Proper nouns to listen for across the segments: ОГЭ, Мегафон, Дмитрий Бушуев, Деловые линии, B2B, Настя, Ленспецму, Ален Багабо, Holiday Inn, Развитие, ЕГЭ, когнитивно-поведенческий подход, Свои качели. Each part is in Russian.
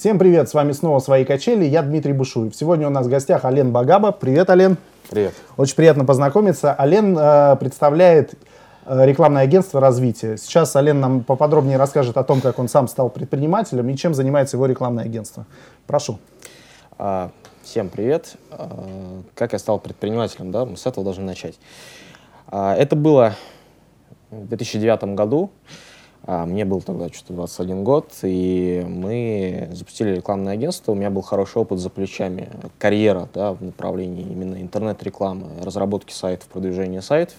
Всем привет, с вами снова «Свои качели», я Дмитрий Бушуев. Сегодня у нас в гостях Ален Багабо. Привет, Ален. Привет. Очень приятно познакомиться. Ален представляет рекламное агентство «Развитие». Сейчас Ален нам поподробнее расскажет о том, как он сам стал предпринимателем и чем занимается его рекламное агентство. Прошу. Всем привет. Как я стал предпринимателем, да? Мы с этого должны начать. Это было в 2009 году. Мне был тогда что-то 21 год, и мы запустили рекламное агентство. У меня был хороший опыт за плечами, карьера, да, в направлении именно интернет-рекламы, разработки сайтов, продвижения сайтов.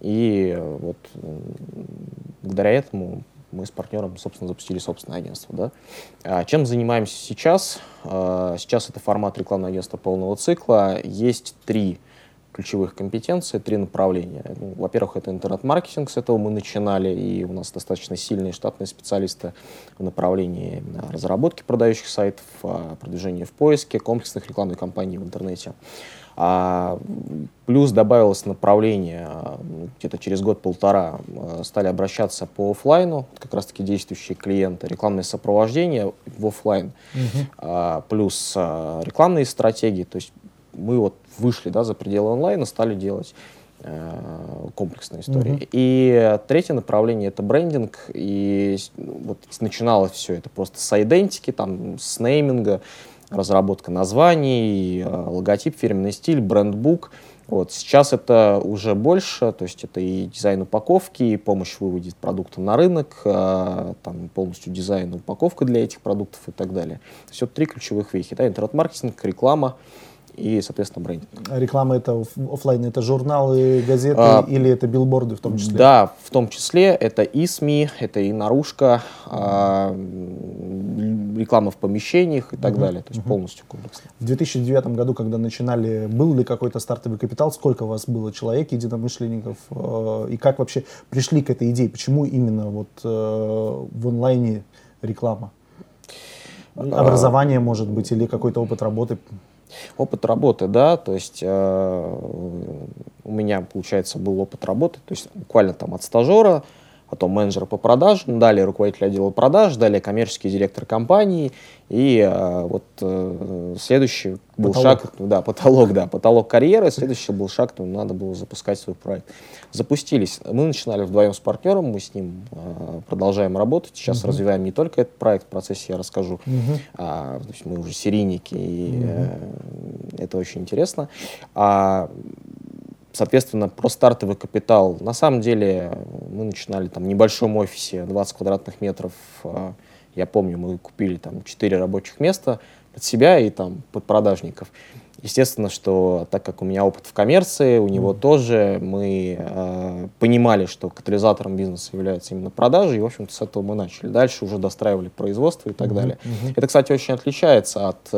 И вот благодаря этому мы с партнером, собственно, запустили собственное агентство. Да. Чем занимаемся сейчас? Сейчас это формат рекламного агентства полного цикла. Есть три ключевых компетенций, три направления. Во-первых, это интернет-маркетинг, с этого мы начинали, и у нас достаточно сильные штатные специалисты в направлении разработки продающих сайтов, продвижения в поиске, комплексных рекламных кампаний в интернете. Плюс добавилось направление, где-то через год-полтора стали обращаться по офлайну, как раз-таки действующие клиенты, рекламное сопровождение в офлайн, плюс рекламные стратегии, то есть мы вот вышли, да, за пределы онлайна, стали делать комплексные истории. И третье направление — это брендинг. И вот начиналось все это просто с айдентики, там, с нейминга, разработка названий, логотип, фирменный стиль, брендбук. Вот. Сейчас это уже больше, то есть это и дизайн упаковки, и помощь в выводе продукта на рынок, там полностью дизайн, упаковка для этих продуктов и так далее. Все три ключевых вехи, да, интернет-маркетинг, реклама и, соответственно, брендинг. Реклама — это офлайн, это журналы, газеты или это билборды в том числе? Да, в том числе. Это и СМИ, это и наружка, реклама в помещениях и так далее. То есть полностью комплексно. В 2009 году, когда начинали, был ли какой-то стартовый капитал? Сколько у вас было человек, единомышленников? И как вообще пришли к этой идее? Почему именно вот в онлайне реклама? Образование, может быть, или какой-то опыт работы? Опыт работы, да, то есть у меня, получается, был опыт работы, то есть буквально там от стажера, потом менеджера по продажам, далее руководитель отдела продаж, далее коммерческий директор компании, и следующий был шаг, да, потолок карьеры, следующий был шаг, то надо было запускать свой проект. Запустились, мы начинали вдвоем с партнером, мы с ним продолжаем работать, сейчас развиваем не только этот проект, в процессе я расскажу, то есть мы уже серийники, и это очень интересно. Соответственно, про стартовый капитал. На самом деле мы начинали там в небольшом офисе, 20 квадратных метров. Я помню, мы купили там 4 рабочих места под себя и там под продажников. Естественно, что так как у меня опыт в коммерции, у него тоже, мы понимали, что катализатором бизнеса являются именно продажи, и, в общем-то, с этого мы начали. Дальше уже достраивали производство и так далее. Это, кстати, очень отличается от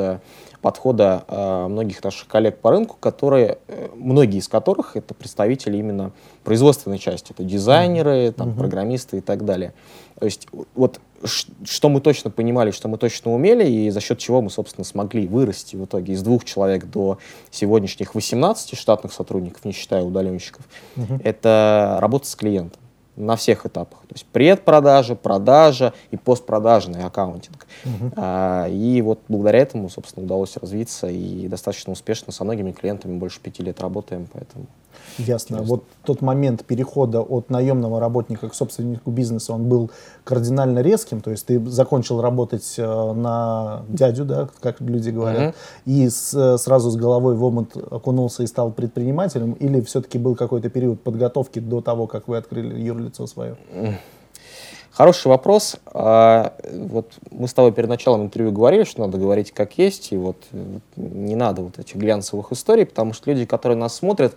подхода многих наших коллег по рынку, которые, многие из которых это представители именно производственной части, это дизайнеры, там, программисты и так далее. То есть вот что мы точно понимали, что мы точно умели, и за счет чего мы, собственно, смогли вырасти в итоге из 2 человек до сегодняшних 18 штатных сотрудников, не считая удаленщиков, это работа с клиентом на всех этапах. То есть предпродажа, продажа и постпродажный аккаунтинг. И вот благодаря этому, собственно, удалось развиться и достаточно успешно со многими клиентами больше 5 лет работаем, поэтому... Ясно. Интересно. Вот тот момент перехода от наемного работника к собственнику бизнеса, он был кардинально резким, то есть ты закончил работать на дядю, да, как люди говорят, и сразу с головой в омут окунулся и стал предпринимателем, или все-таки был какой-то период подготовки до того, как вы открыли юрлицо свое? Хороший вопрос. Вот мы с тобой перед началом интервью говорили, что надо говорить как есть, и вот не надо вот этих глянцевых историй, потому что люди, которые нас смотрят,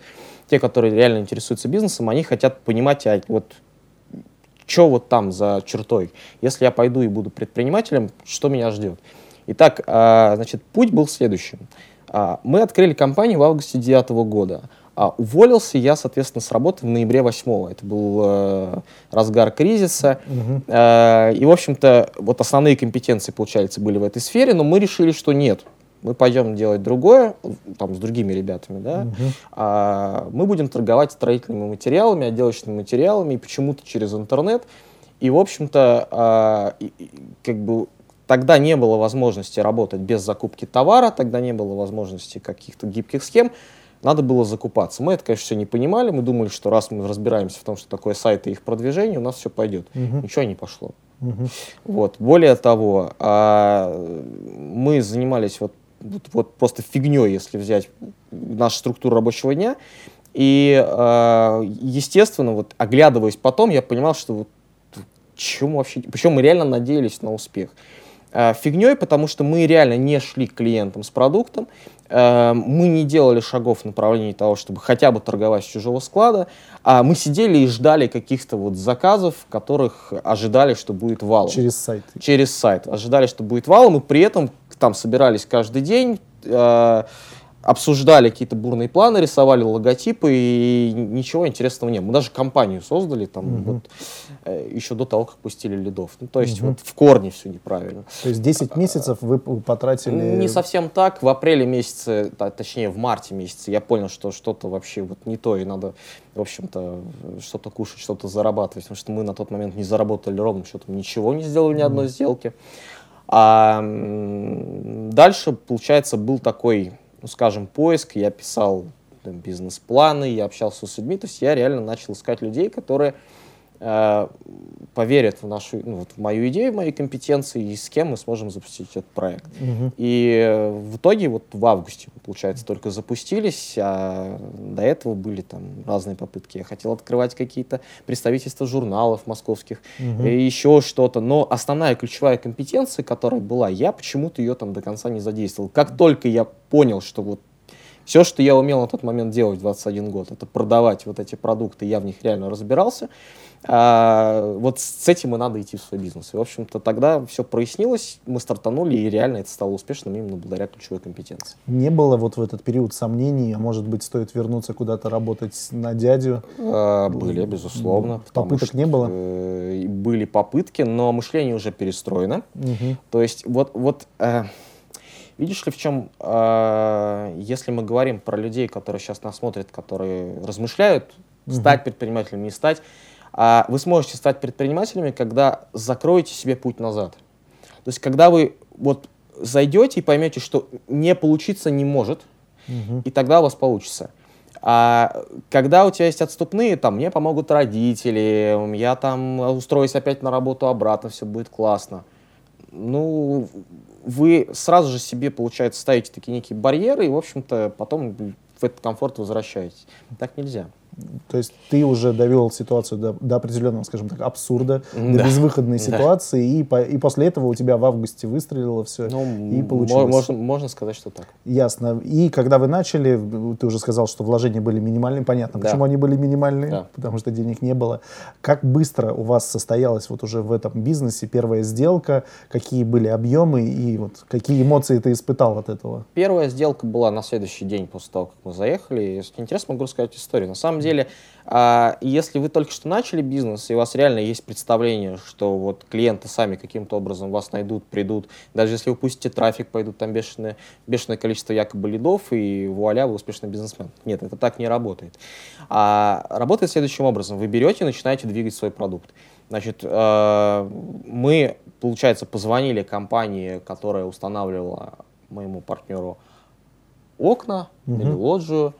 те, которые реально интересуются бизнесом, они хотят понимать, вот что вот там за чертой. Если я пойду и буду предпринимателем, что меня ждет? Итак, значит, путь был следующим. Мы открыли компанию в августе 2009 года. Уволился я, соответственно, с работы в ноябре 2008. Это был разгар кризиса. И, в общем-то, вот основные компетенции, получается, были в этой сфере, но мы решили, что нет. Мы пойдем делать другое, там, с другими ребятами, да. Мы будем торговать строительными материалами, отделочными материалами, и почему-то через интернет. И, в общем-то, как бы Тогда не было возможности работать без закупки товара, тогда не было возможности каких-то гибких схем, надо было закупаться. Мы это, конечно, все не понимали, мы думали, что раз мы разбираемся в том, что такое сайты и их продвижение, у нас все пойдет. Ничего не пошло. Вот. Более того, мы занимались вот просто фигней, если взять нашу структуру рабочего дня, и, естественно, оглядываясь потом, я понимал, что чему вообще... Причем мы реально надеялись на успех. Фигней, потому что мы реально не шли к клиентам с продуктом, мы не делали шагов в направлении того, чтобы хотя бы торговать с чужого склада, а мы сидели и ждали каких-то заказов, которых ожидали, что будет валом. Через сайт. Через сайт. Ожидали, что будет валом, и при этом там собирались каждый день, обсуждали какие-то бурные планы, рисовали логотипы, и ничего интересного нет. Мы даже компанию создали там еще до того, как пустили лидов. Ну, то есть в корне все неправильно. То есть 10 месяцев вы потратили... Не совсем так. В апреле месяце, точнее в марте месяце я понял, что что-то вообще не то, и надо, в общем-то, что-то кушать, что-то зарабатывать, потому что мы на тот момент не заработали ровным счетом, ничего не сделали, ни одной сделки. А дальше, получается, был такой... скажем, поиск, я писал бизнес-планы, я общался с людьми, то есть я реально начал искать людей, которые поверят в нашу, в мою идею, в мои компетенции, и с кем мы сможем запустить этот проект. И в итоге в августе, получается, только запустились, а до этого были там разные попытки. Я хотел открывать какие-то представительства журналов московских, и еще что-то, но основная ключевая компетенция, которая была, я почему-то ее там до конца не задействовал. Как только я понял, что все, что я умел на тот момент делать в 21 год, это продавать эти продукты, я в них реально разбирался. С этим и надо идти в свой бизнес. И, в общем-то, тогда все прояснилось, мы стартанули, и реально это стало успешным именно благодаря ключевой компетенции. Не было в этот период сомнений, а может быть, стоит вернуться куда-то работать на дядю? Были, безусловно. Попыток не было? Были попытки, но мышление уже перестроено. То есть видишь ли, в чем, если мы говорим про людей, которые сейчас нас смотрят, которые размышляют, стать предпринимателем, не стать, вы сможете стать предпринимателями, когда закроете себе путь назад. То есть, когда вы зайдете и поймете, что не получиться не может, и тогда у вас получится. А когда у тебя есть отступные, там, мне помогут родители, я там устроюсь опять на работу обратно, все будет классно. Вы сразу же себе, получается, ставите такие некие барьеры, и, в общем-то, потом в этот комфорт возвращаетесь. Так нельзя. То есть ты уже довел ситуацию до определенного, скажем так, абсурда, до безвыходной ситуации, и после этого у тебя в августе выстрелило все, и получилось. Можно сказать, что так. Ясно. И когда вы начали, ты уже сказал, что вложения были минимальные, понятно, почему они были минимальные, потому что денег не было. Как быстро у вас состоялась уже в этом бизнесе первая сделка, какие были объемы и какие эмоции ты испытал от этого? Первая сделка была на следующий день после того, как мы заехали. Если интересно, могу рассказать историю. На самом деле, если вы только что начали бизнес, и у вас реально есть представление, что клиенты сами каким-то образом вас найдут, придут, даже если вы пустите трафик, пойдут там бешеное количество якобы лидов, и вуаля, вы успешный бизнесмен. Нет, это так не работает. Работает следующим образом. Вы берете и начинаете двигать свой продукт. Значит, мы, получается, позвонили компании, которая устанавливала моему партнеру окна или лоджию,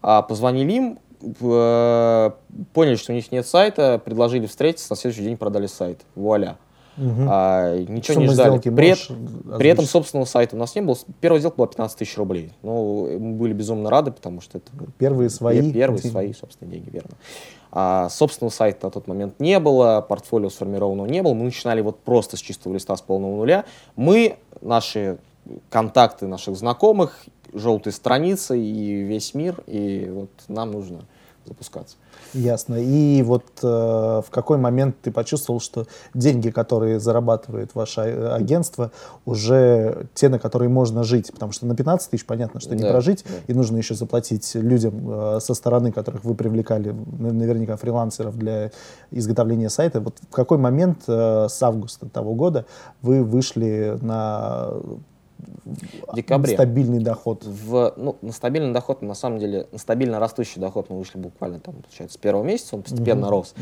позвонили им, поняли, что у них нет сайта, предложили встретиться, на следующий день продали сайт. Вуаля. Ничего не ждали. При этом собственного сайта у нас не было. Первая сделка была 15 000 рублей. Мы были безумно рады, потому что это... Первые свои, собственные деньги, верно. Собственного сайта на тот момент не было, портфолио сформированного не было. Мы начинали просто с чистого листа, с полного нуля. Мы, наши контакты наших знакомых, желтые страницы и весь мир, и нам нужно запускаться. Ясно. И в какой момент ты почувствовал, что деньги, которые зарабатывает ваше агентство, уже те, на которые можно жить? Потому что на 15 тысяч понятно, что не прожить, и нужно еще заплатить людям со стороны, которых вы привлекали, наверняка фрилансеров, для изготовления сайта. В какой момент с августа того года вы вышли на... В декабре. Стабильный доход. На стабильный доход, на самом деле, на стабильно растущий доход мы вышли буквально там, получается, с первого месяца, он постепенно рос.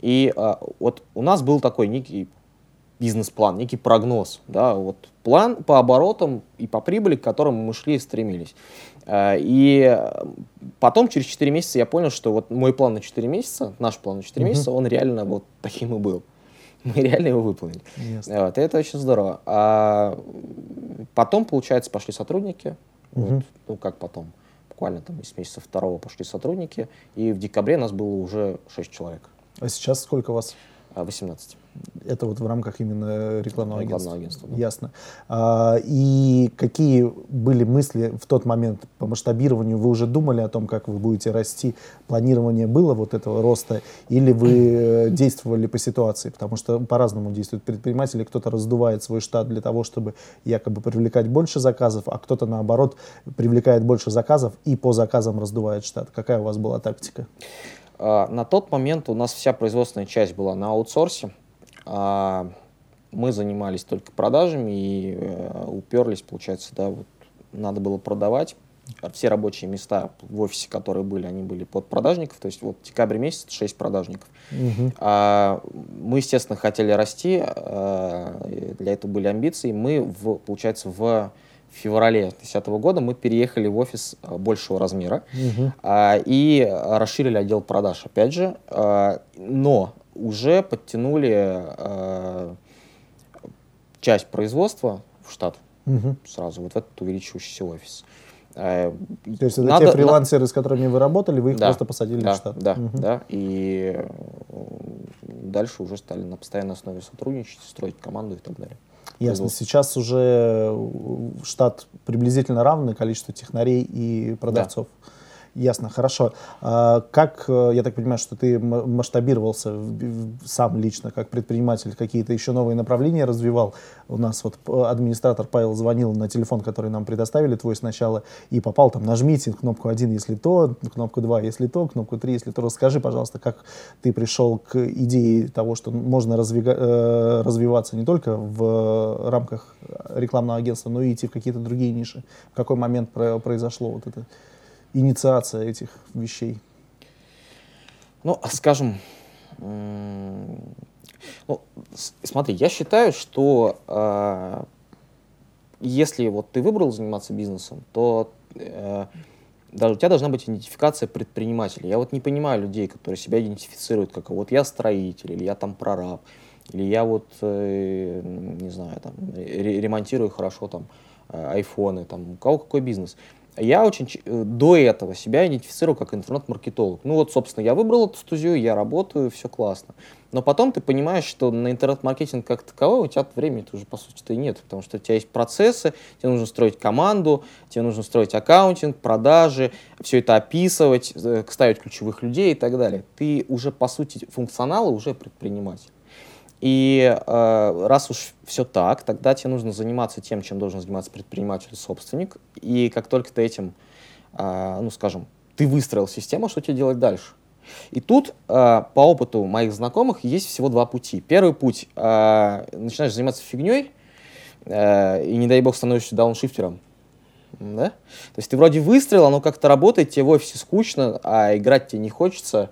И у нас был такой некий бизнес-план, некий прогноз, да, вот план по оборотам и по прибыли, к которому мы шли и стремились. И потом, через 4 месяца, я понял, что вот мой план на 4 месяца, наш план на 4 месяца, он реально вот таким и был. Мы реально его выполнили. Вот, и это очень здорово. А потом, получается, пошли сотрудники. Вот, ну, как потом? Буквально там с месяца второго пошли сотрудники. И в декабре нас было уже 6 человек. А сейчас сколько у вас? 18. Это вот в рамках именно рекламного агентства. Да. Ясно. И какие были мысли в тот момент по масштабированию? Вы уже думали о том, как вы будете расти? Планирование было вот этого роста? Или вы действовали по ситуации? Потому что по-разному действуют предприниматели. Кто-то раздувает свой штат для того, чтобы якобы привлекать больше заказов, а кто-то, наоборот, привлекает больше заказов и по заказам раздувает штат. Какая у вас была тактика? На тот момент у нас вся производственная часть была на аутсорсе. Мы занимались только продажами и уперлись, получается, да, вот надо было продавать. Все рабочие места в офисе, которые были, они были под продажников. То есть вот декабрь месяц 6 продажников. Мы, естественно, хотели расти. Для этого были амбиции. Мы, получается, в феврале 2010 года мы переехали в офис большего размера и расширили отдел продаж, опять же. Но уже подтянули часть производства в штат сразу, вот в этот увеличивающийся офис. То есть это те фрилансеры, с которыми вы работали, вы их просто посадили в штат? Да, да. И дальше уже стали на постоянной основе сотрудничать, строить команду и так далее. Ясно. Сейчас уже штат приблизительно равный, количество технарей и продавцов. Да. Ясно, хорошо. Как, я так понимаю, что ты масштабировался сам лично, как предприниматель, какие-то еще новые направления развивал? У нас вот администратор Павел звонил на телефон, который нам предоставили, твой сначала, и попал там, нажмите кнопку 1, если то, кнопку 2, если то, кнопку 3, если то. Расскажи, пожалуйста, как ты пришел к идее того, что можно развиваться не только в рамках рекламного агентства, но и идти в какие-то другие ниши. В какой момент произошло вот это? Инициация этих вещей? Ну, скажем, ну, смотри, я считаю, что если вот ты выбрал заниматься бизнесом, то даже у тебя должна быть идентификация предпринимателя. Я вот не понимаю людей, которые себя идентифицируют как вот я строитель, или я там прораб, или я вот, не знаю, там, ремонтирую хорошо там айфоны, там, у кого какой бизнес. Я очень до этого себя идентифицировал как интернет-маркетолог. Ну вот, собственно, я выбрал эту стезю, я работаю, все классно. Но потом ты понимаешь, что на интернет-маркетинг как таковой у тебя времени-то уже, по сути-то, и нет. Потому что у тебя есть процессы, тебе нужно строить команду, тебе нужно строить аккаунтинг, продажи, все это описывать, ставить ключевых людей и так далее. Ты уже, по сути, функционал и уже предприниматель. И раз уж все так, тогда тебе нужно заниматься тем, чем должен заниматься предприниматель-собственник. И как только ты этим, ну, скажем, ты выстроил систему, что тебе делать дальше? И тут по опыту моих знакомых есть всего 2 пути. Первый путь начинаешь заниматься фигней и, не дай бог, становишься дауншифтером. Да? То есть ты вроде выстроил, оно как-то работает, тебе в офисе скучно, а играть тебе не хочется.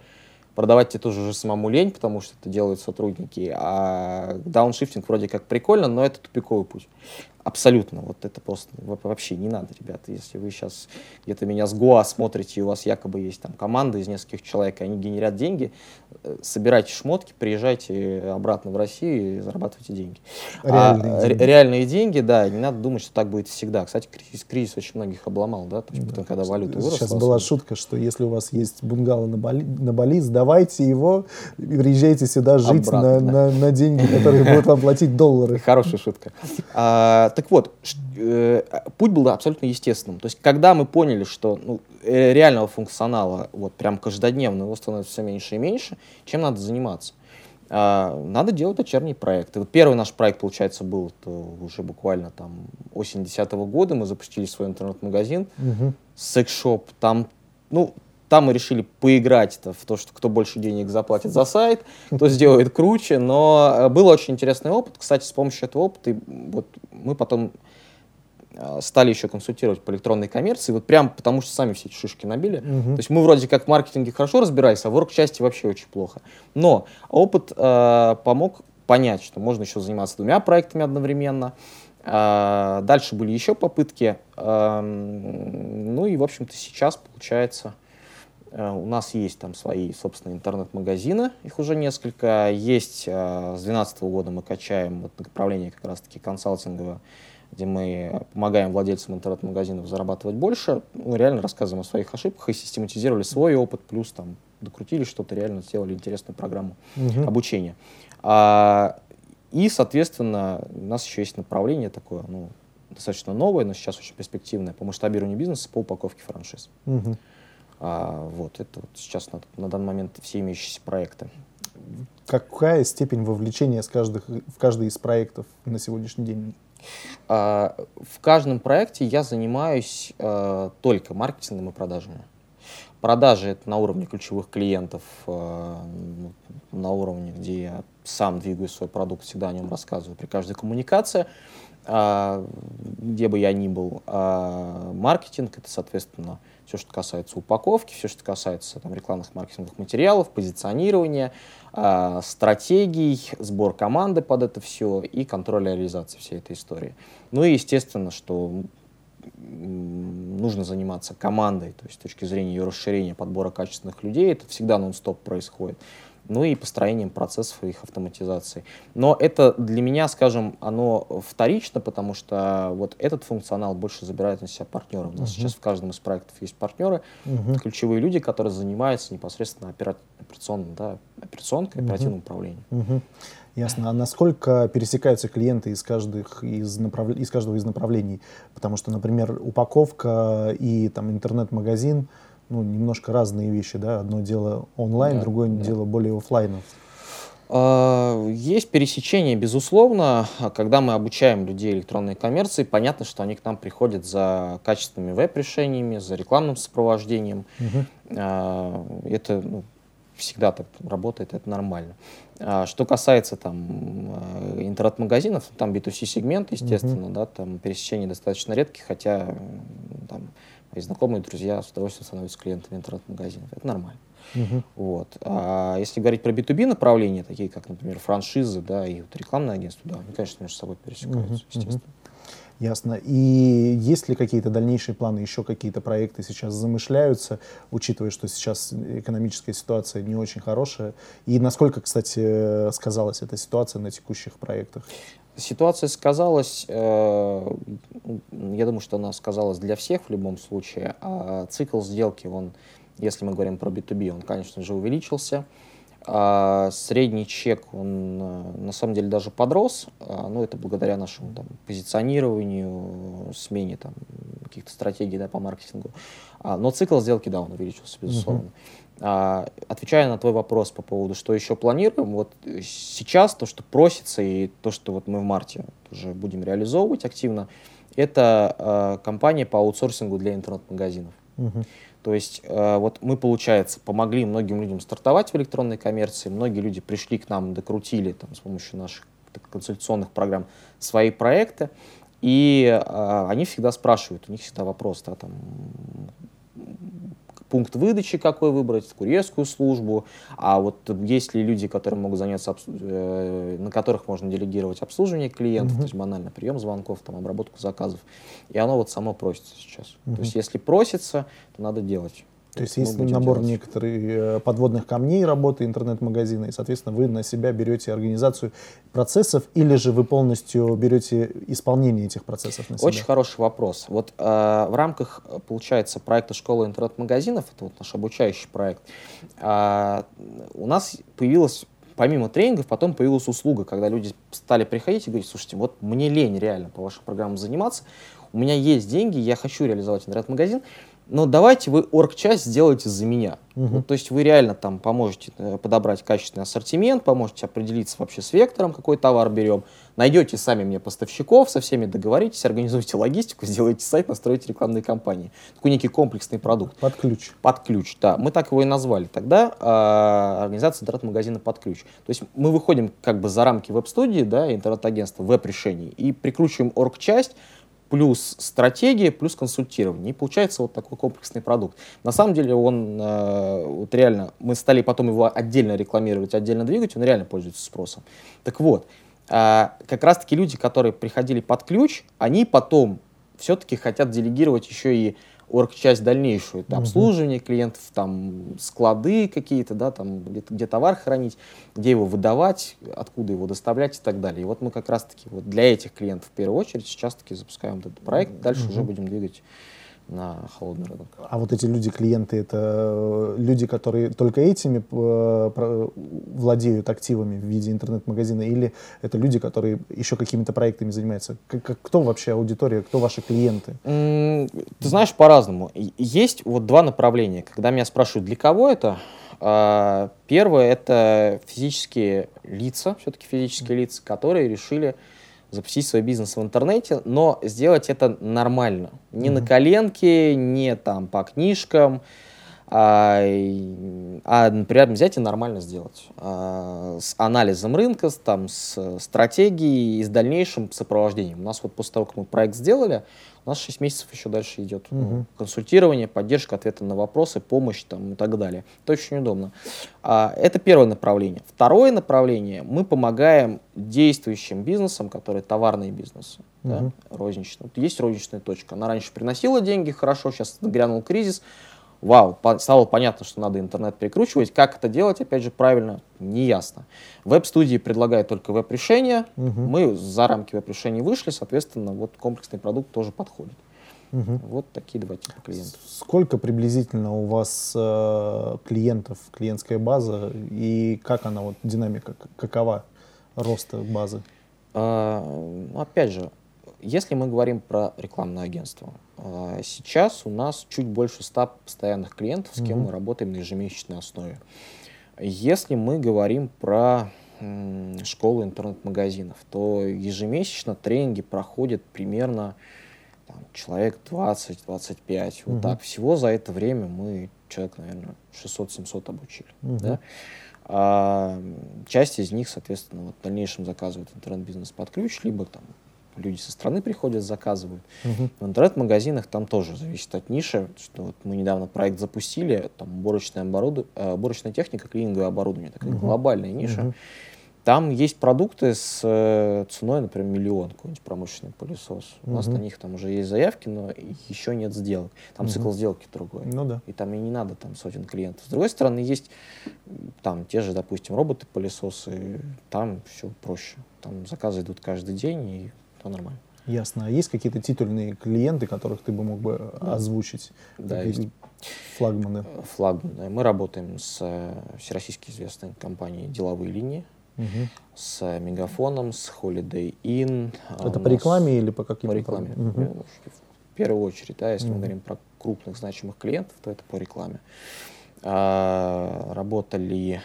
Продавать тебе тоже уже самому лень, потому что это делают сотрудники. А дауншифтинг вроде как прикольно, но это тупиковый путь. Абсолютно. Вот это просто вообще не надо, ребята. Если вы сейчас где-то меня с ГУА смотрите, и у вас якобы есть там команда из нескольких человек, и они генерят деньги, собирайте шмотки, приезжайте обратно в Россию и зарабатывайте деньги. Реальные деньги, да. Не надо думать, что так будет всегда. Кстати, кризис очень многих обломал, да, потому, да. Когда валюта выросла. Сейчас была шутка, что если у вас есть бунгало на Бали, сдавайте его, приезжайте сюда жить обратно, на деньги, которые будут вам платить доллары. Хорошая шутка. Так вот, путь был абсолютно естественным. То есть, когда мы поняли, что ну, реального функционала, вот прям каждодневного, его становится все меньше и меньше, чем надо заниматься? Надо делать дочерние проекты. Вот первый наш проект, получается, был уже буквально там осень 2010 года. Мы запустили свой интернет-магазин, секс-шоп. Там мы решили поиграть в то, что кто больше денег заплатит за сайт, кто сделает круче, но был очень интересный опыт. Кстати, с помощью этого опыта вот, мы потом стали еще консультировать по электронной коммерции, вот прям потому что сами все эти шишки набили. То есть мы вроде как в маркетинге хорошо разбираемся, а в орг-части вообще очень плохо. Но опыт помог понять, что можно еще заниматься двумя проектами одновременно. Дальше были еще попытки. Ну и, в общем-то, сейчас, получается, у нас есть там свои, собственно, интернет-магазины, их уже несколько. Есть, с 2012 года мы качаем вот направление как раз-таки консалтинговое, где мы помогаем владельцам интернет-магазинов зарабатывать больше. Мы реально рассказываем о своих ошибках и систематизировали свой опыт, плюс там докрутили что-то, реально сделали интересную программу обучения. И, соответственно, у нас еще есть направление такое, ну, достаточно новое, но сейчас очень перспективное, по масштабированию бизнеса, по упаковке франшиз. Угу. Вот, это вот сейчас на данный момент все имеющиеся проекты. Какая степень вовлечения в каждый из проектов на сегодняшний день? В каждом проекте я занимаюсь только маркетингом и продажами. Продажи — это на уровне ключевых клиентов, на уровне, где я сам двигаю свой продукт, всегда о нем рассказываю при каждой коммуникации, где бы я ни был. Маркетинг — это, соответственно, все, что касается упаковки, все, что касается там рекламных маркетинговых материалов, позиционирования, стратегий, сбор команды под это все и контроля реализации всей этой истории. Ну и, естественно, что нужно заниматься командой, то есть с точки зрения ее расширения, подбора качественных людей, это всегда нон-стоп происходит, ну и построением процессов и их автоматизации. Но это для меня, скажем, оно вторично, потому что вот этот функционал больше забирает на себя партнеры. У нас сейчас в каждом из проектов есть партнеры, ключевые люди, которые занимаются непосредственно операционкой, оперативным управлением. Ясно. А насколько пересекаются клиенты из каждого из направлений? Потому что, например, упаковка и там интернет-магазин, ну, немножко разные вещи, да? Одно дело онлайн, другое дело более офлайн. Есть пересечение, безусловно. Когда мы обучаем людей электронной коммерции, понятно, что они к нам приходят за качественными веб-решениями, за рекламным сопровождением. Это, ну, всегда так работает, это нормально. Что касается там интернет-магазинов, там B2C-сегмент, естественно, да, там пересечения достаточно редки, хотя там мои знакомые, друзья с удовольствием становятся клиентами интернет-магазинов. Это нормально. Вот. А если говорить про B2B направления, такие как, например, франшизы, да, и вот рекламные агентства, да, они, конечно, между собой пересекаются, естественно. Ясно. И есть ли какие-то дальнейшие планы, еще какие-то проекты сейчас замышляются, учитывая, что сейчас экономическая ситуация не очень хорошая? И насколько, кстати, сказалась эта ситуация на текущих проектах? Ситуация сказалась, я думаю, что она сказалась для всех в любом случае. А цикл сделки, он, если мы говорим про B2B, он, конечно же, увеличился. Средний чек, он на самом деле даже подрос, но это благодаря нашему там позиционированию, смене там каких-то стратегий, да, по маркетингу. Но цикл сделки, да, он увеличился, безусловно. Отвечая на твой вопрос по поводу, что еще планируем, вот сейчас то, что просится, и то, что вот мы в марте уже будем реализовывать активно, это компания по аутсорсингу для интернет-магазинов. То есть вот мы, получается, помогли многим людям стартовать в электронной коммерции, многие люди пришли к нам, докрутили там с помощью наших консультационных программ свои проекты, и они всегда спрашивают, у них всегда вопрос, да, там, пункт выдачи какой выбрать, курьерскую службу, а вот есть ли люди, которые могут заняться, на которых можно делегировать обслуживание клиентов, то есть банально прием звонков, там, обработку заказов, и оно вот само просится сейчас. То есть если просится, то надо делать. То есть есть набор некоторых подводных камней работы интернет-магазина, и, соответственно, вы на себя берете организацию процессов, или же вы полностью берете исполнение этих процессов на себя? Очень хороший вопрос. Вот в рамках, получается, проекта «Школа интернет-магазинов», это вот наш обучающий проект, у нас появилась, помимо тренингов, потом появилась услуга, когда люди стали приходить и говорить: слушайте, вот мне лень реально по вашим программам заниматься, у меня есть деньги, я хочу реализовать интернет-магазин, но давайте вы оргчасть сделаете за меня. Ну, то есть вы реально там поможете подобрать качественный ассортимент, поможете определиться вообще с вектором, какой товар берем, найдете сами мне поставщиков, со всеми договоритесь, организуйте логистику, сделаете сайт, настроите рекламные кампании. Такой некий комплексный продукт. Под ключ. Под ключ, да. Мы так его и назвали тогда, организация интернет-магазина под ключ. То есть мы выходим как бы за рамки веб-студии, да, интернет-агентства, веб-решений, и прикручиваем оргчасть, плюс стратегия, плюс консультирование. И получается вот такой комплексный продукт. На самом деле он вот реально, мы стали потом его отдельно рекламировать, отдельно двигать, он реально пользуется спросом. Так вот, как раз-таки люди, которые приходили под ключ, они потом все-таки хотят делегировать еще и оргчасть дальнейшую, это обслуживание клиентов, там склады какие-то, да, там где товар хранить, где его выдавать, откуда его доставлять и так далее. И вот мы как раз-таки вот для этих клиентов в первую очередь сейчас таки запускаем этот проект, дальше уже будем двигать на холодный рынок. А вот эти люди-клиенты, это люди, которые только этими владеют активами в виде интернет-магазина, или это люди, которые еще какими-то проектами занимаются? Кто вообще аудитория, кто ваши клиенты? Ты знаешь, по-разному. Есть вот два направления. Когда меня спрашивают, для кого это, первое — это физические лица, все-таки физические лица, которые решили запустить свой бизнес в интернете, но сделать это нормально. Не на коленке, не там по книжкам, например, взять и нормально сделать. С анализом рынка, там, с стратегией и с дальнейшим сопровождением. У нас вот после того, как мы проект сделали, у нас 6 месяцев еще дальше идет консультирование, поддержка, ответы на вопросы, помощь там, и так далее. Это очень удобно. Это первое направление. Второе направление, мы помогаем действующим бизнесам, которые товарные бизнесы, да, розничные. Вот есть розничная точка. Она раньше приносила деньги, хорошо, сейчас грянул кризис. Вау, стало понятно, что надо интернет перекручивать. Как это делать, опять же, правильно, не ясно. Веб-студии предлагают только веб-решения. Мы за рамки веб-решений вышли, соответственно, вот комплексный продукт тоже подходит. Вот такие два типа клиентов. Сколько приблизительно у вас клиентов, клиентская база, и как она, вот динамика, какова роста базы? Опять же, если мы говорим про рекламное агентство, сейчас у нас чуть больше 100 постоянных клиентов, с кем мы работаем на ежемесячной основе. Если мы говорим про школу интернет-магазинов, то ежемесячно тренинги проходят примерно там, человек 20-25. Вот так всего за это время мы человек, наверное, 600-700 обучили. Да? Часть из них, соответственно, вот в дальнейшем заказывают интернет-бизнес под ключ, либо там люди со стороны приходят, заказывают. В интернет-магазинах там тоже зависит от ниши. Что вот мы недавно проект запустили, там уборочная техника, клининговое оборудование, такая глобальная ниша. Там есть продукты с ценой, например, миллион, какой-нибудь промышленный пылесос. У нас на них там уже есть заявки, но еще нет сделок. Там цикл сделки другой. Ну, да. И там и не надо там сотен клиентов. С другой стороны, есть там те же, допустим, роботы-пылесосы. Там все проще. Там заказы идут каждый день, и нормально. Ясно. А есть какие-то титульные клиенты, которых ты бы мог бы озвучить? Да, есть. Флагманы. Флагманы. Мы работаем с всероссийски известной компанией «Деловые линии», с Мегафоном, с Holiday Inn. Это по рекламе или по каким-то? По рекламе. В первую очередь, да, если мы говорим про крупных значимых клиентов, то это по рекламе. Работали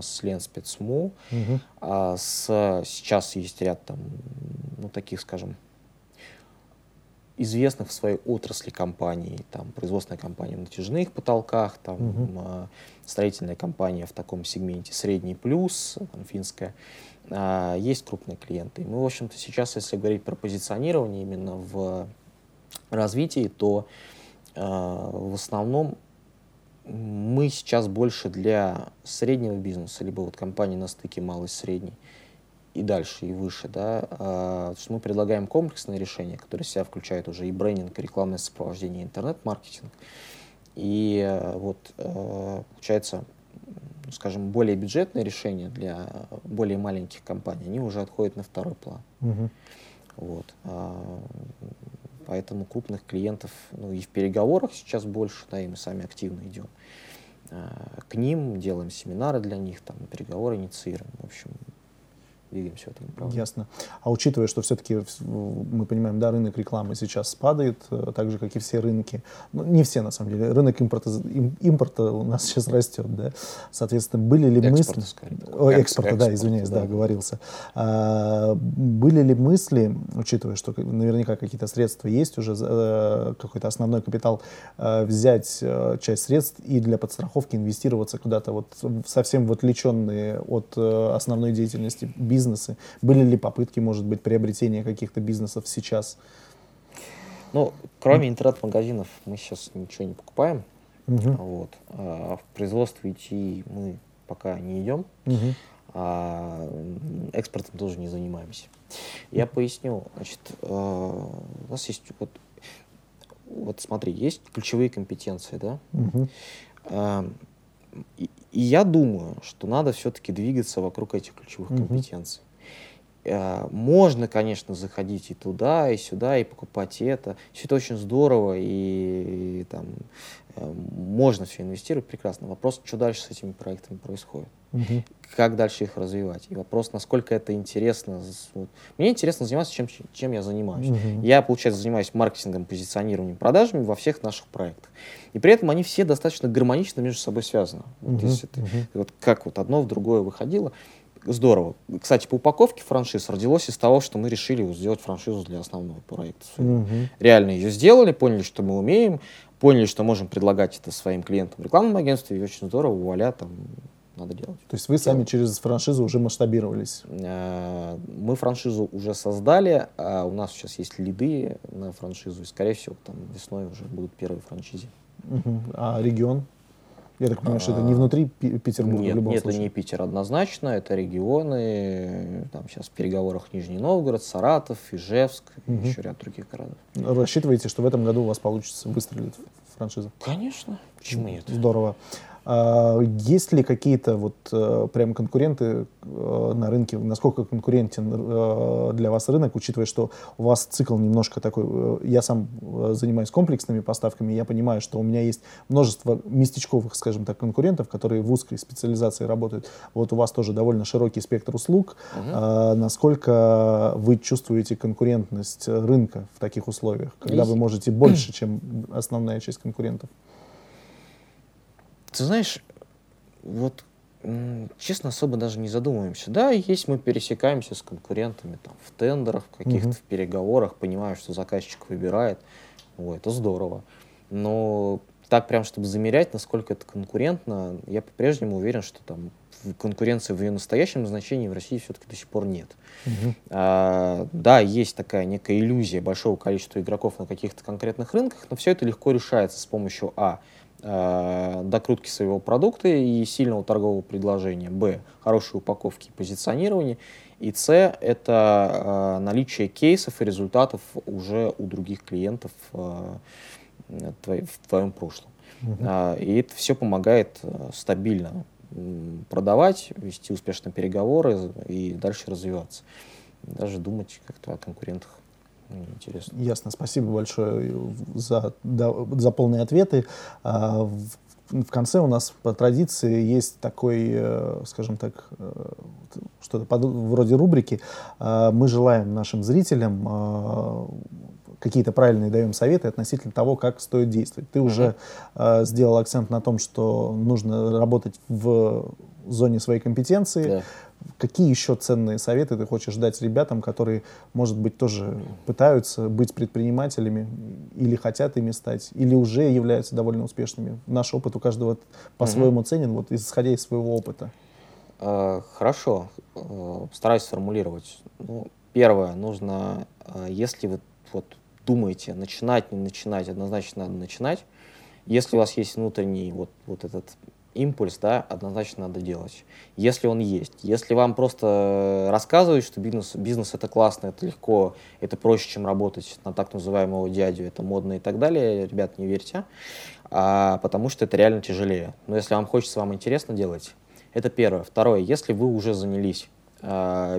с Ленспецму, сейчас есть ряд там, ну, таких, скажем, известных в своей отрасли компаний, там, производственная компания в натяжных потолках, там, строительная компания в таком сегменте средний плюс, там, финская, есть крупные клиенты. Мы, в общем-то, сейчас, если говорить про позиционирование именно в развитии, то в основном мы сейчас больше для среднего бизнеса, либо вот компании на стыке малый, средний и дальше, и выше, да, то есть мы предлагаем комплексные решения, которые в себя включают уже и брендинг, и рекламное сопровождение, и интернет-маркетинг. И вот получается, скажем, более бюджетные решения для более маленьких компаний, они уже отходят на второй план. Вот. Поэтому крупных клиентов, ну и в переговорах сейчас больше, да, и мы сами активно идем к ним, делаем семинары для них, там, переговоры инициируем, в общем, двигаемся в этом направлении. Ясно. А учитывая, что все-таки, мы понимаем, да, рынок рекламы сейчас падает, так же, как и все рынки, ну, не все, на самом деле, рынок импорта у нас сейчас растет, да, соответственно, были ли экспорта, мысли... Были ли мысли, учитывая, что наверняка какие-то средства есть уже, какой-то основной капитал, взять часть средств и для подстраховки инвестироваться куда-то, вот совсем в отвлеченные от основной деятельности бизнесы? Были ли попытки, может быть, приобретения каких-то бизнесов сейчас? Ну, кроме интернет-магазинов мы сейчас ничего не покупаем. Вот. В производство идти мы пока не идем. А экспортом тоже не занимаемся. Я поясню. Значит, у нас есть вот смотри, есть ключевые компетенции, да? И я думаю, что надо все-таки двигаться вокруг этих ключевых компетенций. Можно, конечно, заходить и туда, и сюда, и покупать и это. Все это очень здорово, и там можно все инвестировать прекрасно. Вопрос, что дальше с этими проектами происходит, как дальше их развивать. И вопрос, насколько это интересно. Вот. Мне интересно заниматься, чем я занимаюсь. Я, получается, занимаюсь маркетингом, позиционированием, продажами во всех наших проектах. И при этом они все достаточно гармонично между собой связаны. Вот если ты, вот как вот одно в другое выходило. Здорово. Кстати, по упаковке франшиз родилось из того, что мы решили сделать франшизу для основного проекта. Реально ее сделали, поняли, что мы умеем, поняли, что можем предлагать это своим клиентам в рекламном агентстве, и очень здорово, вуаля, там надо делать. То есть вы сами через франшизу уже масштабировались? Мы франшизу уже создали, а у нас сейчас есть лиды на франшизу, и, скорее всего, там весной уже будут первые франшизи. А регион? Я так понимаю, что это не внутри Петербурга в любом случае? Нет, это не Питер однозначно, это регионы, там сейчас в переговорах Нижний Новгород, Саратов, Ижевск, еще ряд других городов. Рассчитываете, что в этом году у вас получится выстрелить франшиза? Конечно, почему нет? Здорово. Есть ли какие-то прям конкуренты на рынке? Насколько конкурентен для вас рынок, учитывая, что у вас цикл немножко такой... Я сам занимаюсь комплексными поставками, я понимаю, что у меня есть множество местечковых, скажем так, конкурентов, которые в узкой специализации работают. Вот у вас тоже довольно широкий спектр услуг. Насколько вы чувствуете конкурентность рынка в таких условиях, когда вы можете больше, чем основная часть конкурентов? Ты знаешь, честно, особо даже не задумываемся. Да, есть, мы пересекаемся с конкурентами там, в тендерах, в каких-то в переговорах, понимаем, что заказчик выбирает. Ой, это здорово. Но так прям, чтобы замерять, насколько это конкурентно, я по-прежнему уверен, что там конкуренции в ее настоящем значении в России все-таки до сих пор нет. Да, есть такая некая иллюзия большого количества игроков на каких-то конкретных рынках, но все это легко решается с помощью докрутки своего продукта и сильного торгового предложения, б, хорошей упаковки и позиционирования, и с, это наличие кейсов и результатов уже у других клиентов в твоем прошлом. И это все помогает стабильно продавать, вести успешные переговоры и дальше развиваться. Даже думать как-то о конкурентах. Интересно. Ясно. Спасибо большое за полные ответы. В конце у нас по традиции есть такой, скажем так, что-то вроде рубрики. Мы желаем нашим зрителям какие-то правильные даем советы относительно того, как стоит действовать. Ты уже сделал акцент на том, что нужно работать в зоне своей компетенции. Да. Какие еще ценные советы ты хочешь дать ребятам, которые, может быть, тоже пытаются быть предпринимателями или хотят ими стать, или уже являются довольно успешными? Наш опыт у каждого по-своему ценен, исходя из своего опыта. Хорошо. Стараюсь сформулировать. Первое, нужно, если вы думаете, начинать, не начинать, однозначно надо начинать. Если у вас есть внутренний этот импульс, однозначно надо делать. Если он есть. Если вам просто рассказывают, что бизнес это классно, это легко, это проще, чем работать на так называемого дядю, это модно и так далее, ребят, не верьте, потому что это реально тяжелее. Но если вам хочется, вам интересно, делайте. Это первое. Второе, если вы уже занялись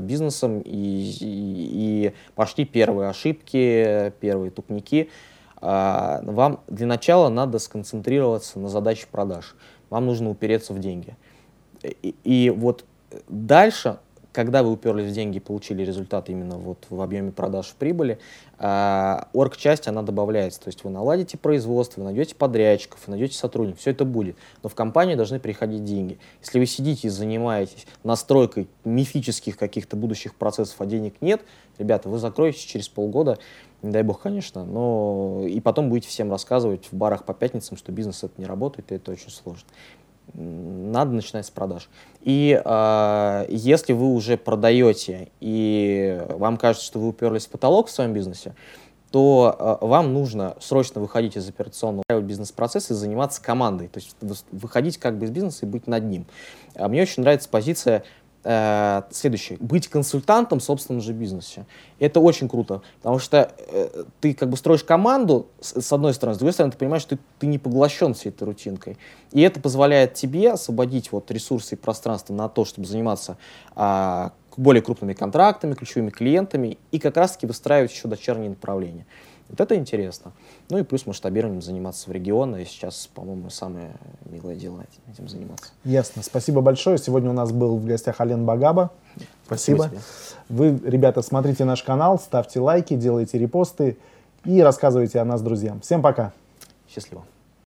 бизнесом и пошли первые ошибки, первые тупники, вам для начала надо сконцентрироваться на задаче продаж. Вам нужно упереться в деньги. И дальше, когда вы уперлись в деньги и получили результат именно в объеме продаж в прибыли, оргчасть, она добавляется. То есть вы наладите производство, вы найдете подрядчиков, вы найдете сотрудников. Все это будет. Но в компанию должны приходить деньги. Если вы сидите и занимаетесь настройкой мифических каких-то будущих процессов, а денег нет, ребята, вы закроетесь через полгода, не дай бог, конечно, но и потом будете всем рассказывать в барах по пятницам, что бизнес это не работает, и это очень сложно. Надо начинать с продаж. И если вы уже продаете, и вам кажется, что вы уперлись в потолок в своем бизнесе, то вам нужно срочно выходить из операционного бизнес-процесса и заниматься командой. То есть выходить как бы из бизнеса и быть над ним. Мне очень нравится позиция следующая. Быть консультантом в собственном же бизнесе. Это очень круто, потому что ты как бы строишь команду, с одной стороны, с другой стороны, ты понимаешь, что ты не поглощен всей этой рутинкой. И это позволяет тебе освободить вот ресурсы и пространство на то, чтобы заниматься более крупными контрактами, ключевыми клиентами и как раз-таки выстраивать еще дочерние направления. Вот это интересно. Ну и плюс масштабированием заниматься в регионе. И сейчас, по-моему, самое милое дело этим заниматься. Ясно. Спасибо большое. Сегодня у нас был в гостях Ален Багабо. Спасибо. Вы, ребята, смотрите наш канал, ставьте лайки, делайте репосты и рассказывайте о нас друзьям. Всем пока. Счастливо.